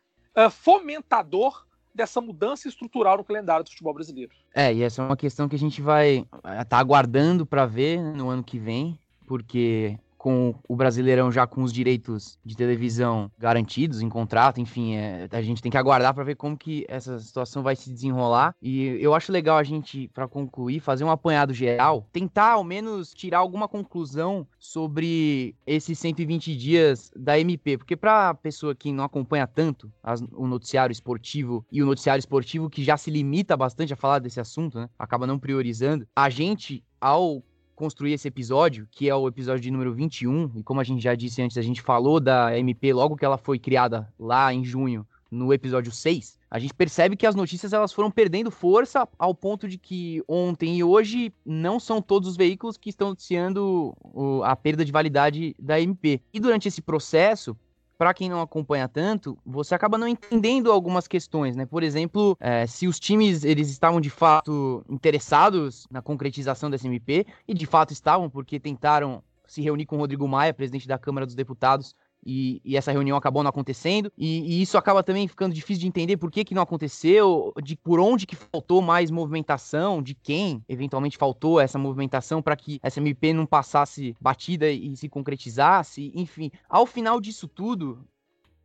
fomentador dessa mudança estrutural no calendário do futebol brasileiro. E essa é uma questão que a gente vai estar aguardando para ver no ano que vem, porque com o Brasileirão já com os direitos de televisão garantidos em contrato, enfim, a gente tem que aguardar para ver como que essa situação vai se desenrolar. E eu acho legal a gente, para concluir, fazer um apanhado geral, tentar ao menos tirar alguma conclusão sobre esses 120 dias da MP, porque para pessoa que não acompanha tanto o noticiário esportivo, e o noticiário esportivo que já se limita bastante a falar desse assunto, né, acaba não priorizando, a gente, ao construir esse episódio, que é o episódio de número 21, e como a gente já disse antes, a gente falou da MP logo que ela foi criada lá em junho, no episódio 6, a gente percebe que as notícias elas foram perdendo força ao ponto de que ontem e hoje não são todos os veículos que estão noticiando a perda de validade da MP. E durante esse processo, para quem não acompanha tanto, você acaba não entendendo algumas questões, né? Por exemplo, se os times eles estavam de fato interessados na concretização dessa MP, e de fato estavam, porque tentaram se reunir com o Rodrigo Maia, presidente da Câmara dos Deputados, e essa reunião acabou não acontecendo, e isso acaba também ficando difícil de entender por que não aconteceu, por onde que faltou mais movimentação, de quem eventualmente faltou essa movimentação para que essa MP não passasse batida e se concretizasse, enfim. Ao final disso tudo,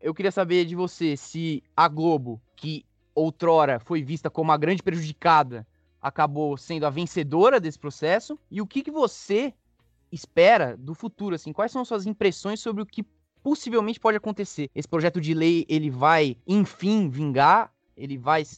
eu queria saber de você se a Globo, que outrora foi vista como a grande prejudicada, acabou sendo a vencedora desse processo, e o que você espera do futuro, assim, quais são suas impressões sobre o que possivelmente pode acontecer. Esse projeto de lei, ele vai, enfim, vingar,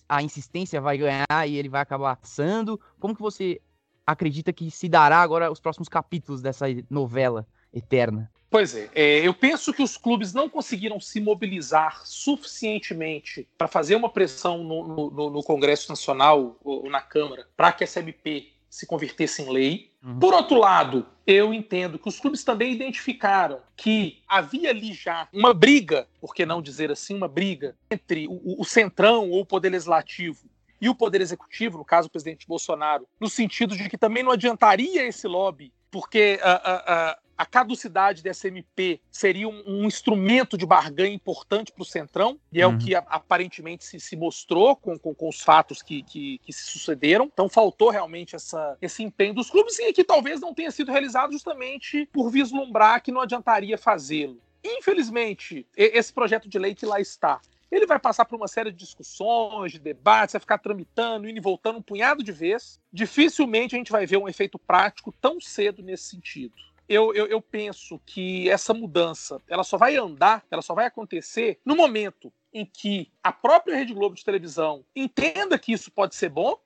a insistência vai ganhar e ele vai acabar passando. Como que você acredita que se dará agora os próximos capítulos dessa novela eterna? Pois é, eu penso que os clubes não conseguiram se mobilizar suficientemente para fazer uma pressão no Congresso Nacional ou na Câmara para que essa MP se convertesse em lei. Por outro lado, eu entendo que os clubes também identificaram que havia ali já uma briga, por que não dizer assim, uma briga entre o centrão ou o poder legislativo e o poder executivo, no caso o presidente Bolsonaro, no sentido de que também não adiantaria esse lobby, porque a caducidade dessa MP seria um instrumento de barganha importante para o centrão, e é o que aparentemente se mostrou com os fatos que se sucederam. Então faltou realmente esse empenho dos clubes, e que talvez não tenha sido realizado justamente por vislumbrar que não adiantaria fazê-lo. Infelizmente, esse projeto de lei que lá está, ele vai passar por uma série de discussões, de debates, vai ficar tramitando, indo e voltando um punhado de vezes. Dificilmente a gente vai ver um efeito prático tão cedo nesse sentido. Eu penso que essa mudança, ela só vai andar, ela só vai acontecer no momento em que a própria Rede Globo de televisão entenda que isso pode ser bom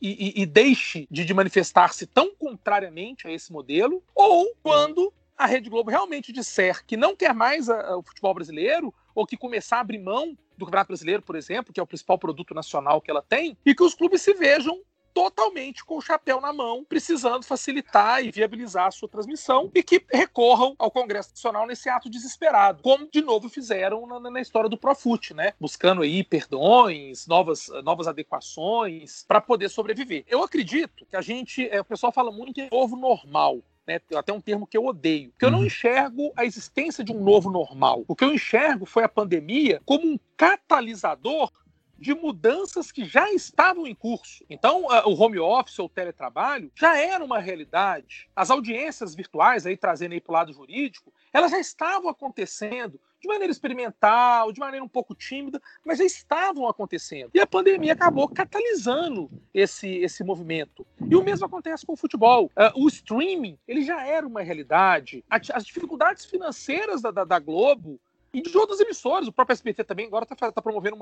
e deixe de manifestar-se tão contrariamente a esse modelo, ou quando a Rede Globo realmente disser que não quer mais o futebol brasileiro, ou que começar a abrir mão do Campeonato Brasileiro, por exemplo, que é o principal produto nacional que ela tem, e que os clubes se vejam totalmente com o chapéu na mão, precisando facilitar e viabilizar a sua transmissão, e que recorram ao Congresso Nacional nesse ato desesperado, como de novo fizeram na história do Profute, né? Buscando aí perdões, novas adequações para poder sobreviver. Eu acredito que a gente, o pessoal fala muito em novo normal, né, até um termo que eu odeio, porque eu não enxergo a existência de um novo normal. O que eu enxergo foi a pandemia como um catalisador de mudanças que já estavam em curso. Então, o home office ou o teletrabalho já era uma realidade. As audiências virtuais, aí, trazendo aí para o lado jurídico, elas já estavam acontecendo de maneira experimental, de maneira um pouco tímida, mas já estavam acontecendo. E a pandemia acabou catalisando esse movimento. E o mesmo acontece com o futebol. O streaming, ele já era uma realidade. As dificuldades financeiras da Globo e de outras emissoras, o próprio SBT também agora está promovendo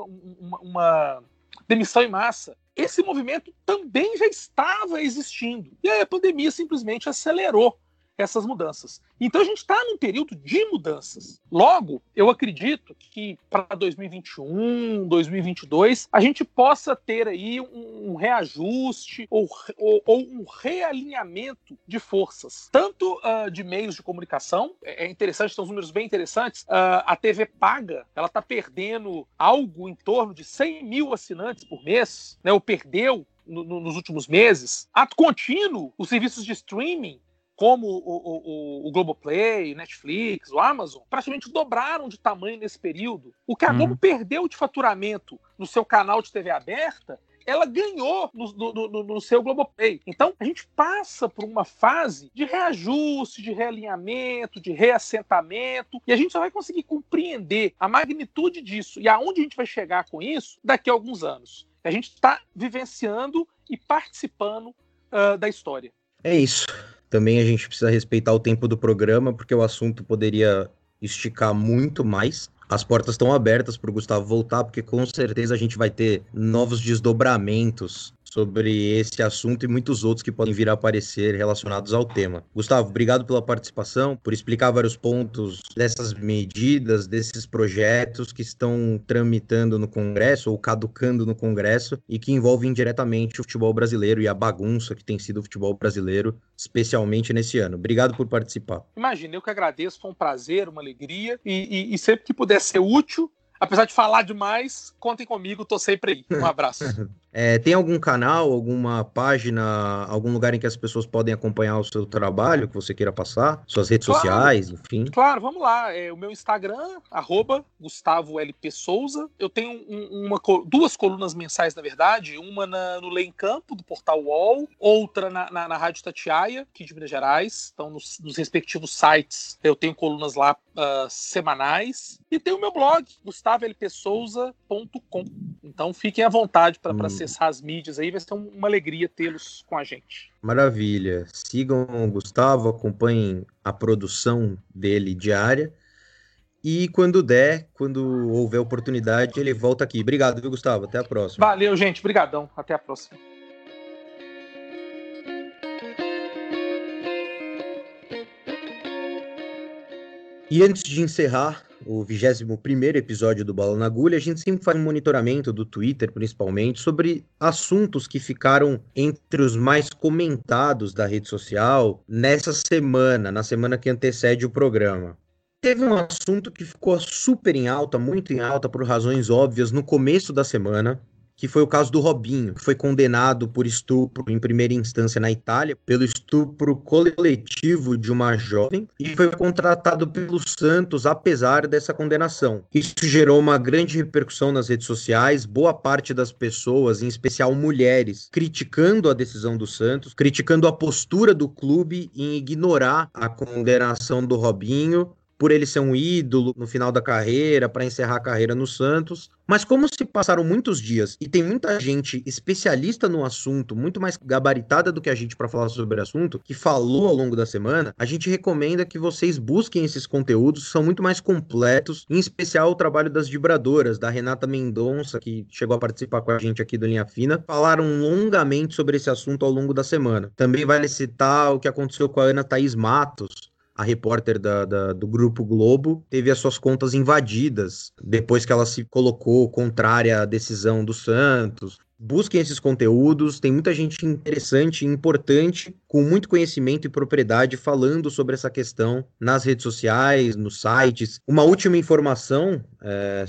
uma demissão em massa. Esse movimento também já estava existindo. E aí a pandemia simplesmente acelerou essas mudanças. Então a gente está num período de mudanças. Logo, eu acredito que para 2021, 2022, a gente possa ter aí um reajuste ou um realinhamento de forças, tanto de meios de comunicação. É interessante, são números bem interessantes. A TV paga, ela está perdendo algo em torno de 100 mil assinantes por mês, né, ou perdeu nos últimos meses. Ato contínuo, os serviços de streaming, como o Globoplay, Netflix, o Amazon, praticamente dobraram de tamanho nesse período. O que a Globo perdeu de faturamento no seu canal de TV aberta, ela ganhou no seu Globoplay. Então, a gente passa por uma fase de reajuste, de realinhamento, de reassentamento, e a gente só vai conseguir compreender a magnitude disso e aonde a gente vai chegar com isso daqui a alguns anos. A gente está vivenciando e participando da história. É isso. Também a gente precisa respeitar o tempo do programa, porque o assunto poderia esticar muito mais. As portas estão abertas para o Gustavo voltar, porque com certeza a gente vai ter novos desdobramentos sobre esse assunto e muitos outros que podem vir a aparecer relacionados ao tema. Gustavo, obrigado pela participação, por explicar vários pontos dessas medidas, desses projetos que estão tramitando no Congresso ou caducando no Congresso e que envolvem diretamente o futebol brasileiro e a bagunça que tem sido o futebol brasileiro, especialmente nesse ano. Obrigado por participar. Imagina, eu que agradeço, foi um prazer, uma alegria e sempre que puder ser útil, apesar de falar demais, contem comigo, tô sempre aí. Um abraço. Tem algum canal, alguma página, algum lugar em que as pessoas podem acompanhar o seu trabalho, que você queira passar? Suas redes sociais, enfim? Claro, vamos lá. O meu Instagram, @GustavoLPSouza. Eu tenho duas colunas mensais, na verdade. Uma no Lei em Campo, do Portal UOL. Outra na Rádio Tatiaia, aqui de Minas Gerais. Então, nos respectivos sites, eu tenho colunas lá semanais. E tem o meu blog, gustavolpsouza.com. Então fiquem à vontade para acessar as mídias aí, vai ser uma alegria tê-los com a gente. Maravilha. Sigam o Gustavo, acompanhem a produção dele diária. E quando houver oportunidade, ele volta aqui. Obrigado, viu, Gustavo? Até a próxima. Valeu, gente. Obrigadão. Até a próxima. E antes de encerrar o 21º episódio do Bola na Agulha, a gente sempre faz um monitoramento do Twitter, principalmente, sobre assuntos que ficaram entre os mais comentados da rede social nessa semana, na semana que antecede o programa. Teve um assunto que ficou super em alta, muito em alta, por razões óbvias, no começo da semana, que foi o caso do Robinho, que foi condenado por estupro em primeira instância na Itália, pelo estupro coletivo de uma jovem, e foi contratado pelo Santos apesar dessa condenação. Isso gerou uma grande repercussão nas redes sociais, boa parte das pessoas, em especial mulheres, criticando a decisão do Santos, criticando a postura do clube em ignorar a condenação do Robinho, por ele ser um ídolo no final da carreira, para encerrar a carreira no Santos. Mas como se passaram muitos dias e tem muita gente especialista no assunto, muito mais gabaritada do que a gente para falar sobre o assunto, que falou ao longo da semana, a gente recomenda que vocês busquem esses conteúdos, são muito mais completos, em especial o trabalho das vibradoras, da Renata Mendonça, que chegou a participar com a gente aqui do Linha Fina, falaram longamente sobre esse assunto ao longo da semana. Também vale citar o que aconteceu com a Ana Thaís Matos, a repórter do Grupo Globo, teve as suas contas invadidas depois que ela se colocou contrária à decisão do Santos. Busquem esses conteúdos, tem muita gente interessante, importante, com muito conhecimento e propriedade falando sobre essa questão nas redes sociais, nos sites. Uma última informação,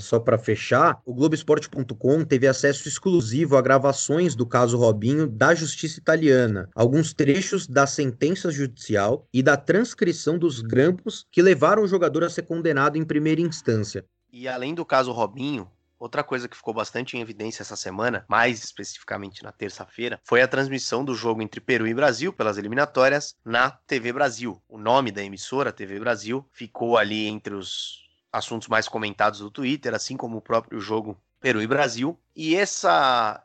só para fechar, o Globoesporte.com teve acesso exclusivo a gravações do caso Robinho da Justiça Italiana, alguns trechos da sentença judicial e da transcrição dos grampos que levaram o jogador a ser condenado em primeira instância. E além do caso Robinho, outra coisa que ficou bastante em evidência essa semana, mais especificamente na terça-feira, foi a transmissão do jogo entre Peru e Brasil pelas eliminatórias na TV Brasil. O nome da emissora, TV Brasil, ficou ali entre os assuntos mais comentados do Twitter, assim como o próprio jogo Peru e Brasil. E essa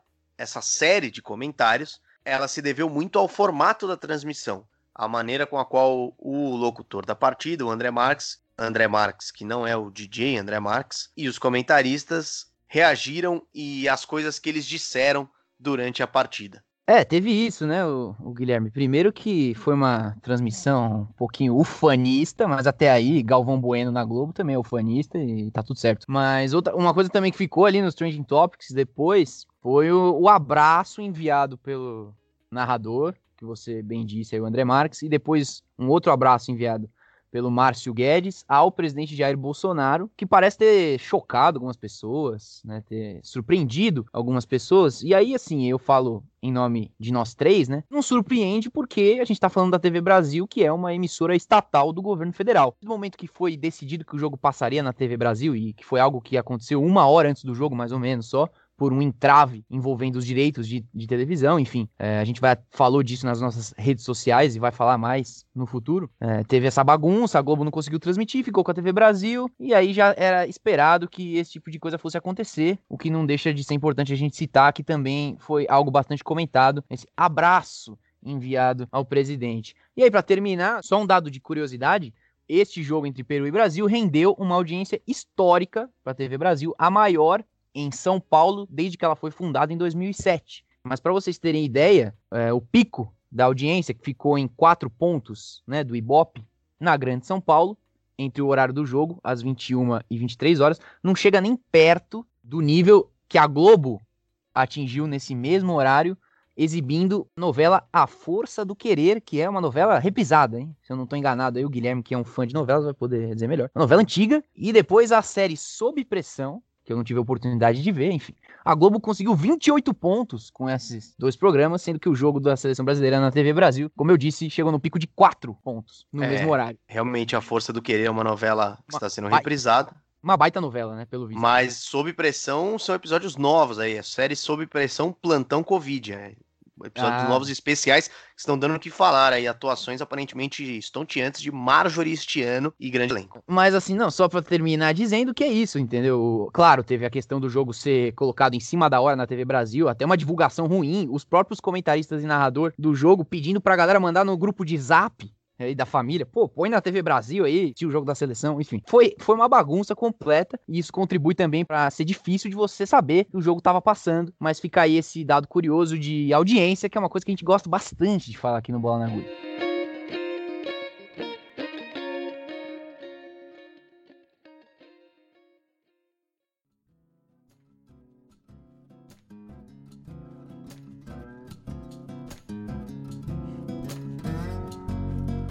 série de comentários, ela se deveu muito ao formato da transmissão, a maneira com a qual o locutor da partida, o André Marques, que não é o DJ André Marques, e os comentaristas reagiram e as coisas que eles disseram durante a partida. Teve isso, né, o Guilherme? Primeiro que foi uma transmissão um pouquinho ufanista, mas até aí Galvão Bueno na Globo também é ufanista e tá tudo certo. Mas uma coisa também que ficou ali nos Trending Topics depois foi o abraço enviado pelo narrador, que você bem disse aí, o André Marques, e depois um outro abraço enviado pelo Márcio Guedes ao presidente Jair Bolsonaro, que parece ter chocado algumas pessoas, né, ter surpreendido algumas pessoas. E aí, assim, eu falo em nome de nós três, né, não surpreende porque a gente tá falando da TV Brasil, que é uma emissora estatal do governo federal. No momento que foi decidido que o jogo passaria na TV Brasil, e que foi algo que aconteceu uma hora antes do jogo, mais ou menos, só, por um entrave envolvendo os direitos de televisão, enfim. A gente falou disso nas nossas redes sociais e vai falar mais no futuro. Teve essa bagunça, a Globo não conseguiu transmitir, ficou com a TV Brasil, e aí já era esperado que esse tipo de coisa fosse acontecer, o que não deixa de ser importante a gente citar, que também foi algo bastante comentado, esse abraço enviado ao presidente. E aí, para terminar, só um dado de curiosidade, este jogo entre Peru e Brasil rendeu uma audiência histórica para a TV Brasil, a maior em São Paulo, desde que ela foi fundada em 2007. Mas para vocês terem ideia, o pico da audiência, que ficou em 4 pontos, né, do Ibope, na Grande São Paulo, entre o horário do jogo, às 21h e 23h, não chega nem perto do nível que a Globo atingiu nesse mesmo horário, exibindo novela A Força do Querer, que é uma novela repisada, hein? Se eu não estou enganado, aí o Guilherme, que é um fã de novelas, vai poder dizer melhor. Uma novela antiga, e depois a série Sob Pressão, que eu não tive a oportunidade de ver, enfim. A Globo conseguiu 28 pontos com esses dois programas, sendo que o jogo da Seleção Brasileira na TV Brasil, como eu disse, chegou no pico de 4 pontos no mesmo horário. Realmente, A Força do Querer é uma novela que está sendo reprisada. Uma baita novela, né, pelo visto. Mas Sob Pressão são episódios novos aí, a série Sob Pressão Plantão Covid, né? Episódios novos especiais que estão dando o que falar aí, atuações aparentemente estonteantes de Marjorie Stiano e grande elenco. Mas assim, não, só pra terminar dizendo que é isso, entendeu? Claro, teve a questão do jogo ser colocado em cima da hora na TV Brasil, até uma divulgação ruim, os próprios comentaristas e narrador do jogo pedindo pra galera mandar no grupo de Zap aí da família, pô, põe na TV Brasil aí, tinha o jogo da seleção, enfim. Foi uma bagunça completa, e isso contribui também pra ser difícil de você saber que o jogo tava passando, mas fica aí esse dado curioso de audiência, que é uma coisa que a gente gosta bastante de falar aqui no Bola na Agulha.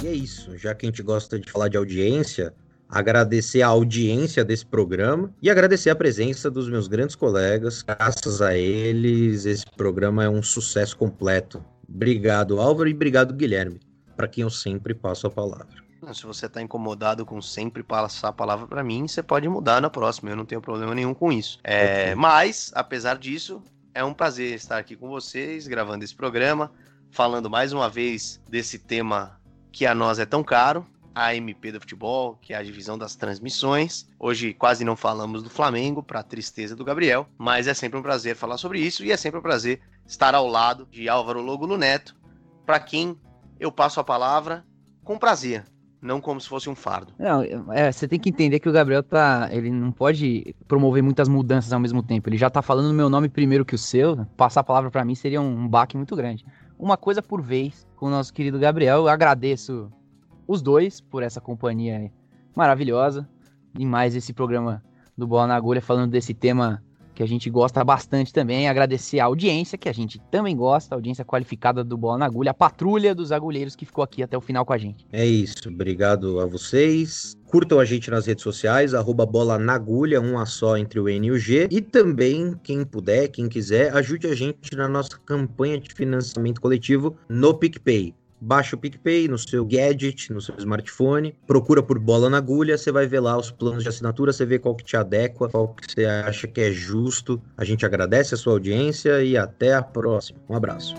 É isso, já que a gente gosta de falar de audiência, agradecer a audiência desse programa e agradecer a presença dos meus grandes colegas. Graças a eles, esse programa é um sucesso completo. Obrigado, Álvaro, e obrigado, Guilherme, para quem eu sempre passo a palavra. Se você está incomodado com sempre passar a palavra para mim, você pode mudar na próxima, eu não tenho problema nenhum com isso. Okay. Mas, apesar disso, é um prazer estar aqui com vocês, gravando esse programa, falando mais uma vez desse tema que a nós é tão caro, a MP do futebol, que é a divisão das transmissões. Hoje quase não falamos do Flamengo, para a tristeza do Gabriel, mas é sempre um prazer falar sobre isso, e é sempre um prazer estar ao lado de Álvaro Logullo Neto, para quem eu passo a palavra com prazer, não como se fosse um fardo. Não, você tem que entender que o Gabriel ele não pode promover muitas mudanças ao mesmo tempo, ele já tá falando no meu nome primeiro que o seu, passar a palavra para mim seria um baque muito grande. Uma coisa por vez com o nosso querido Gabriel. Eu agradeço os dois por essa companhia maravilhosa e mais esse programa do Bola na Agulha, falando desse tema que a gente gosta bastante também, agradecer a audiência, que a gente também gosta, a audiência qualificada do Bola na Agulha, a patrulha dos agulheiros que ficou aqui até o final com a gente. É isso, obrigado a vocês. Curtam a gente nas redes sociais, @bolanagulha, um a só entre o N e o G. E também, quem puder, quem quiser, ajude a gente na nossa campanha de financiamento coletivo no PicPay. Baixa o PicPay no seu gadget, no seu smartphone, procura por Bola na Agulha, você vai ver lá os planos de assinatura, você vê qual que te adequa, qual que você acha que é justo. A gente agradece a sua audiência e até a próxima. Um abraço.